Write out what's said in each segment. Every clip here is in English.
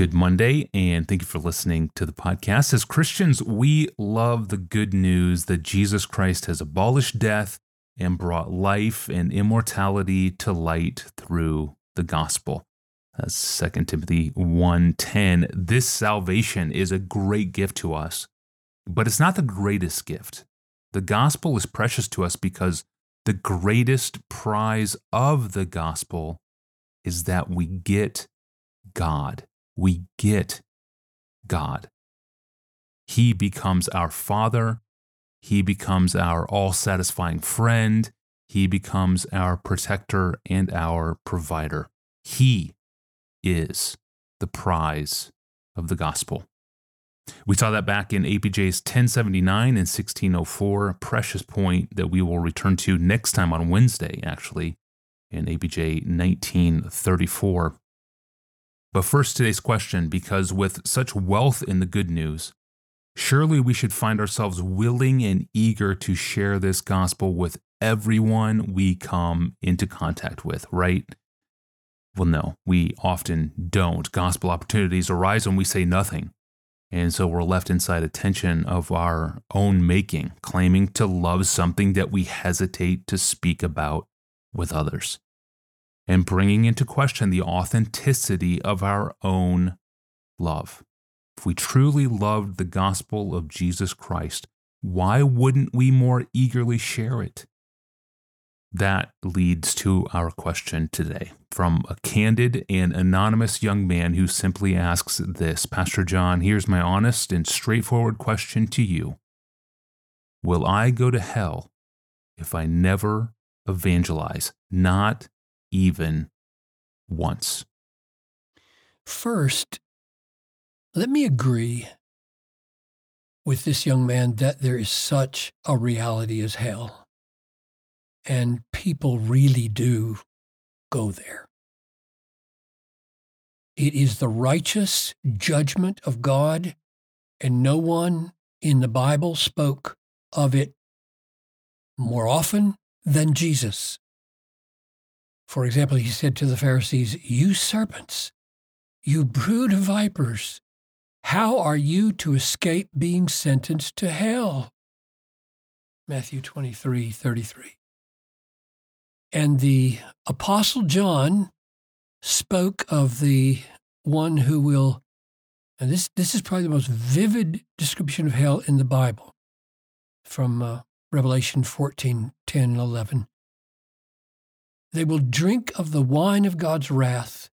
good Monday, and thank you for listening to the podcast. As Christians, we love the good news that Jesus Christ has abolished death and brought life and immortality to light through the gospel. That's 2 Timothy 1:10. This salvation is a great gift to us, but it's not the greatest gift. The gospel is precious to us because the greatest prize of the gospel is that we get God. We get God. He becomes our Father. He becomes our all-satisfying friend. He becomes our protector and our provider. He is the prize of the gospel. We saw that back in APJs 1079 and 1604, a precious point that we will return to next time on Wednesday, actually, in APJ 1934. But first, today's question, because with such wealth in the good news, surely we should find ourselves willing and eager to share this gospel with everyone we come into contact with, right? Well, no, we often don't. Gospel opportunities arise when we say nothing. And so we're left inside a tension of our own making, claiming to love something that we hesitate to speak about with others, and bringing into question the authenticity of our own love. If we truly loved the gospel of Jesus Christ, why wouldn't we more eagerly share it? That leads to our question today from a candid and anonymous young man who simply asks this, Pastor John, here's my honest and straightforward question to you. Will I go to hell if I never evangelize, not even once? First, let me agree with this young man that there is such a reality as hell. And people really do go there. It is the righteous judgment of God, and no one in the Bible spoke of it more often than Jesus. For example, he said to the Pharisees, "You serpents, you brood of vipers, how are you to escape being sentenced to hell?" Matthew 23:33. And the Apostle John spoke of the one who will, and this is probably the most vivid description of hell in the Bible, from Revelation 14, 10, and 11. They will drink of the wine of God's wrath,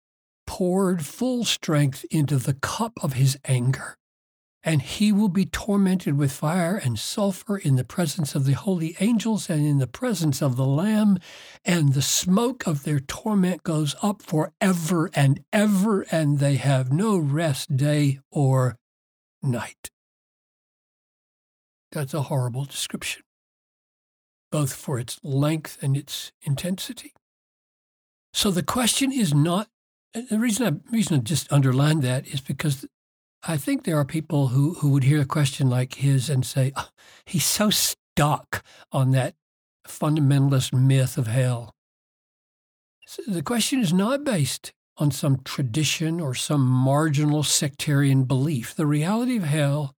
poured full strength into the cup of his anger, and he will be tormented with fire and sulfur in the presence of the holy angels and in the presence of the Lamb, and the smoke of their torment goes up forever and ever, and they have no rest day or night. That's a horrible description, both for its length and its intensity. So the question is not, the reason I just underlined that is because I think there are people who would hear a question like his and say, oh, he's so stuck on that fundamentalist myth of hell. So the question is not based on some tradition or some marginal sectarian belief. The reality of hell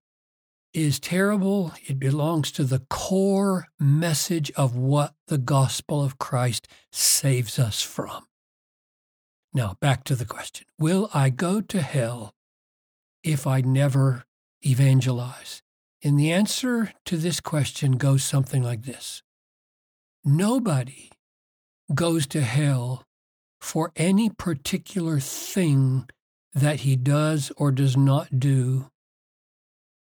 is terrible. It belongs to the core message of what the gospel of Christ saves us from. Now, back to the question. Will I go to hell if I never evangelize? And the answer to this question goes something like this. Nobody goes to hell for any particular thing that he does or does not do.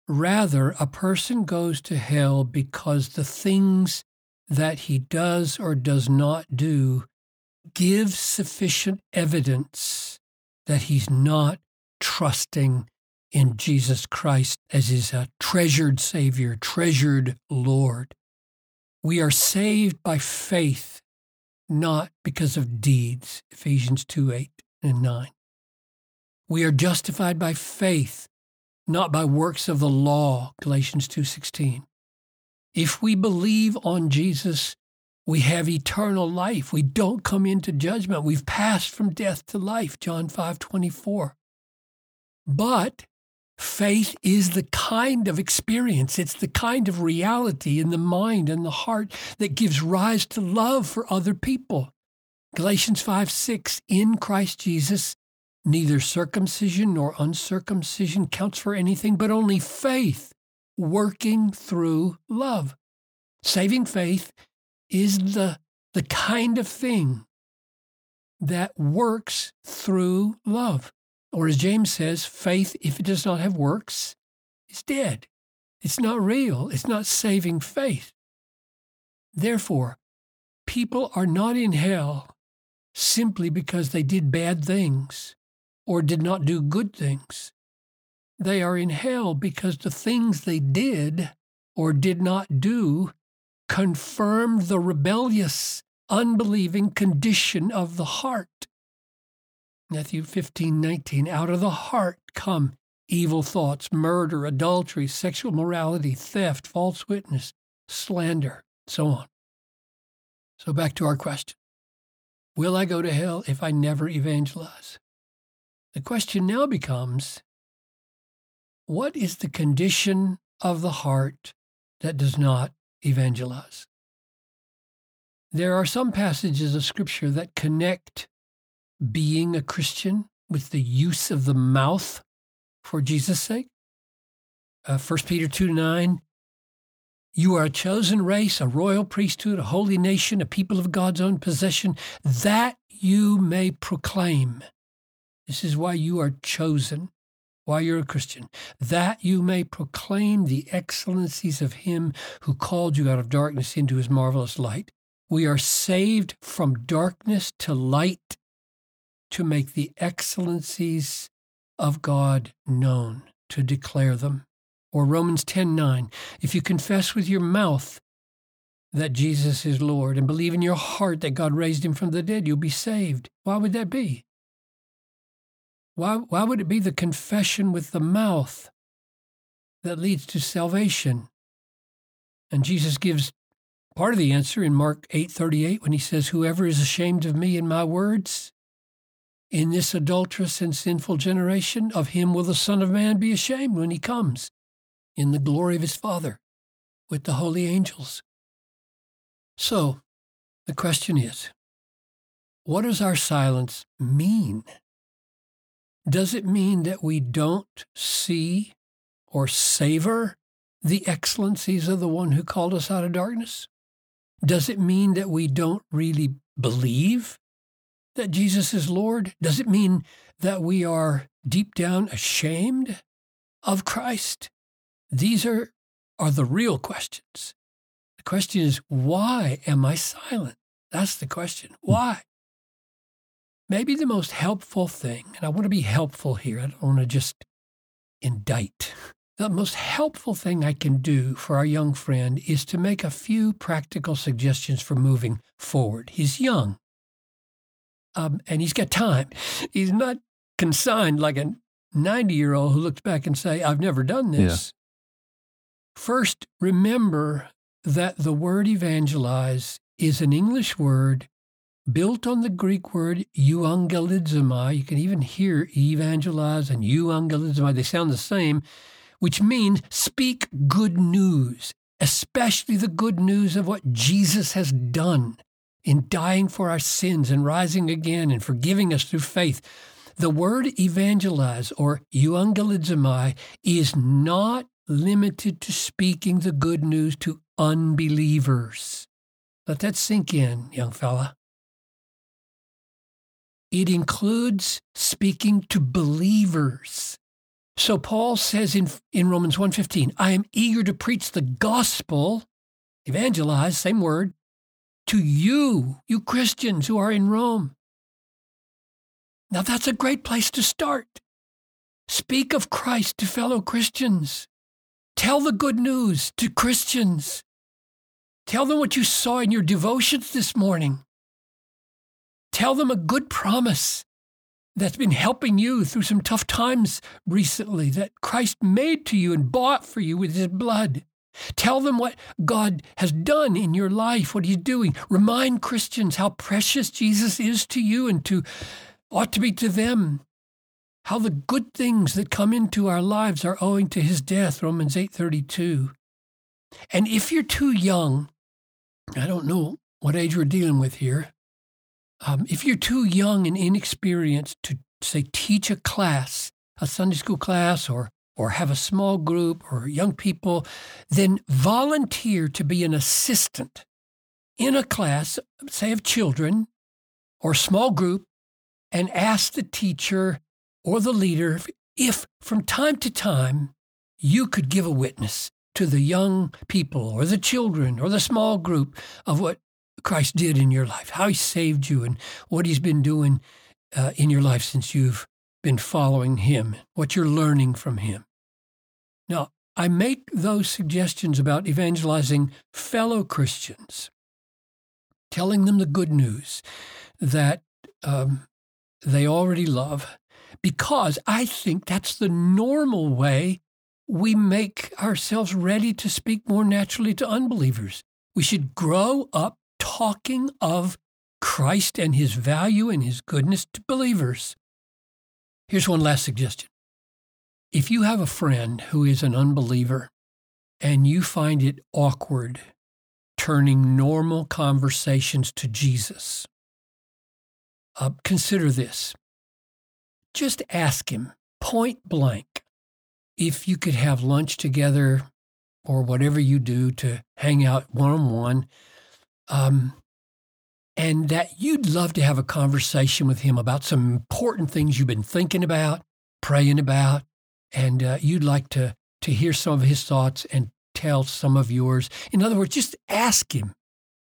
Rather, a person goes to hell because the things that he does or does not do give sufficient evidence that he's not trusting in Jesus Christ as his treasured Savior, treasured Lord. We are saved by faith, not because of deeds, Ephesians 2:8 and 9. We are justified by faith, not by works of the law, Galatians 2:16. If we believe on Jesus, we have eternal life. We don't come into judgment. We've passed from death to life, John 5:24. But faith is the kind of experience, it's the kind of reality in the mind and the heart that gives rise to love for other people. Galatians 5:6, in Christ Jesus, neither circumcision nor uncircumcision counts for anything, but only faith working through love. Saving faith is the kind of thing that works through love. Or as James says, faith, if it does not have works, is dead. It's not real. It's not saving faith. Therefore, people are not in hell simply because they did bad things or did not do good things. They are in hell because the things they did or did not do confirmed the rebellious, unbelieving condition of the heart. Matthew 15:19, out of the heart come evil thoughts, murder, adultery, sexual morality, theft, false witness, slander, so on. So back to our question. Will I go to hell if I never evangelize? The question now becomes, what is the condition of the heart that does not evangelize? There are some passages of Scripture that connect being a Christian with the use of the mouth for Jesus' sake. 1 Peter 2:9, you are a chosen race, a royal priesthood, a holy nation, a people of God's own possession, that you may proclaim. This is why you are chosen, why you're a Christian, that you may proclaim the excellencies of him who called you out of darkness into his marvelous light. We are saved from darkness to light to make the excellencies of God known, to declare them. Or Romans 10:9, if you confess with your mouth that Jesus is Lord and believe in your heart that God raised him from the dead, you'll be saved. Why would that be? Why would it be the confession with the mouth that leads to salvation? And Jesus gives part of the answer in Mark 8:38 when he says, whoever is ashamed of me and my words in this adulterous and sinful generation, of him will the Son of Man be ashamed when he comes in the glory of his Father with the holy angels. So, the question is, what does our silence mean? Does it mean that we don't see or savor the excellencies of the one who called us out of darkness? Does it mean that we don't really believe that Jesus is Lord? Does it mean that we are deep down ashamed of Christ? These are the real questions. The question is, why am I silent? That's the question. Why? Maybe the most helpful thing, and I want to be helpful here, I don't want to just indict. The most helpful thing I can do for our young friend is to make a few practical suggestions for moving forward. He's young. And he's got time. He's not consigned like a 90-year-old who looks back and say, I've never done this. Yeah. First, remember that the word evangelize is an English word built on the Greek word euangelizomai. You can even hear evangelize and euangelizomai. They sound the same, which means speak good news, especially the good news of what Jesus has done in dying for our sins and rising again and forgiving us through faith. The word evangelize or euangelizomai is not limited to speaking the good news to unbelievers. Let that sink in, young fella. It includes speaking to believers. So Paul says in Romans 1:15, I am eager to preach the gospel, evangelize, same word, to you Christians who are in Rome. Now that's a great place to start. Speak of Christ to fellow Christians. Tell the good news to Christians. Tell them what you saw in your devotions this morning. Tell them a good promise that's been helping you through some tough times recently that Christ made to you and bought for you with his blood. Tell them what God has done in your life, what he's doing. Remind Christians how precious Jesus is to you and ought to be to them. how the good things that come into our lives are owing to his death, Romans 8:32. And if you're too young, I don't know what age we're dealing with here, if you're too young and inexperienced to, say, teach a class, a Sunday school class, or have a small group or young people, then volunteer to be an assistant in a class, say, of children or small group, and ask the teacher or the leader if from time to time you could give a witness to the young people or the children or the small group of what Christ did in your life, how he saved you and what he's been doing in your life since you've been following him, what you're learning from him. Now, I make those suggestions about evangelizing fellow Christians, telling them the good news that they already love, because I think that's the normal way we make ourselves ready to speak more naturally to unbelievers. We should grow up talking of Christ and his value and his goodness to believers. Here's one last suggestion. If you have a friend who is an unbeliever and you find it awkward turning normal conversations to Jesus, consider this. Just ask him point blank if you could have lunch together or whatever you do to hang out one-on-one, and that you'd love to have a conversation with him about some important things you've been thinking about, praying about, and you'd like to hear some of his thoughts and tell some of yours. In other words, just ask him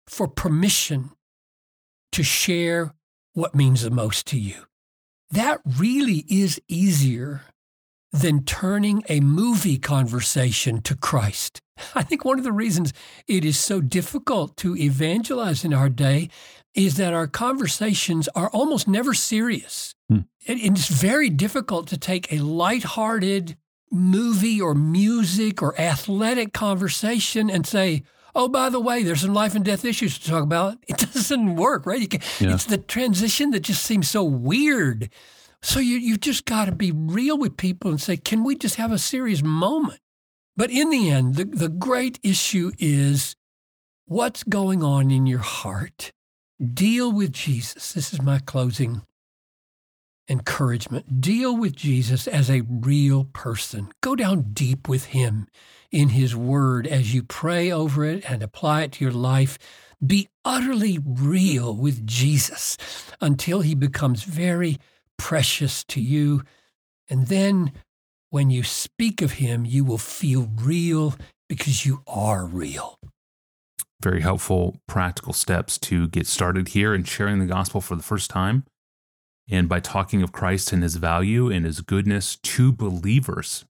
for permission to share what means the most to you. That really is easier than turning a movie conversation to Christ. I think one of the reasons it is so difficult to evangelize in our day is that our conversations are almost never serious. It's very difficult to take a lighthearted movie or music or athletic conversation and say, oh, by the way, there's some life and death issues to talk about. It doesn't work, right? It's the transition that just seems so weird. So you just got to be real with people and say, can we just have a serious moment? But in the end, the great issue is what's going on in your heart. Deal with Jesus. This is my closing encouragement. Deal with Jesus as a real person. Go down deep with him in his word as you pray over it and apply it to your life. Be utterly real with Jesus until he becomes very precious to you. And then when you speak of him, you will feel real because you are real. Very helpful, practical steps to get started here in sharing the gospel for the first time. And by talking of Christ and his value and his goodness to believers.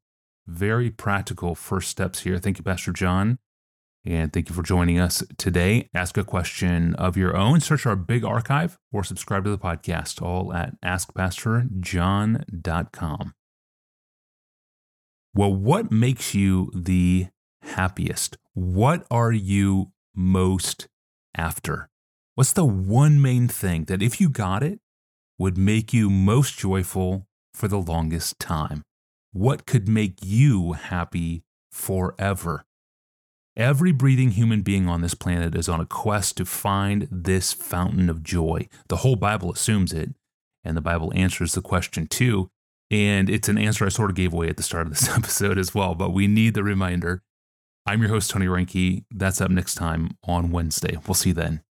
Very practical first steps here. Thank you, Pastor John. And thank you for joining us today. Ask a question of your own. Search our big archive or subscribe to the podcast, all at askpastorjohn.com. Well, what makes you the happiest? What are you most after? What's the one main thing that, if you got it, would make you most joyful for the longest time? What could make you happy forever? Every breathing human being on this planet is on a quest to find this fountain of joy. The whole Bible assumes it, and the Bible answers the question too. And it's an answer I sort of gave away at the start of this episode as well, but we need the reminder. I'm your host, Tony Reinke. That's up next time on Wednesday. We'll see you then.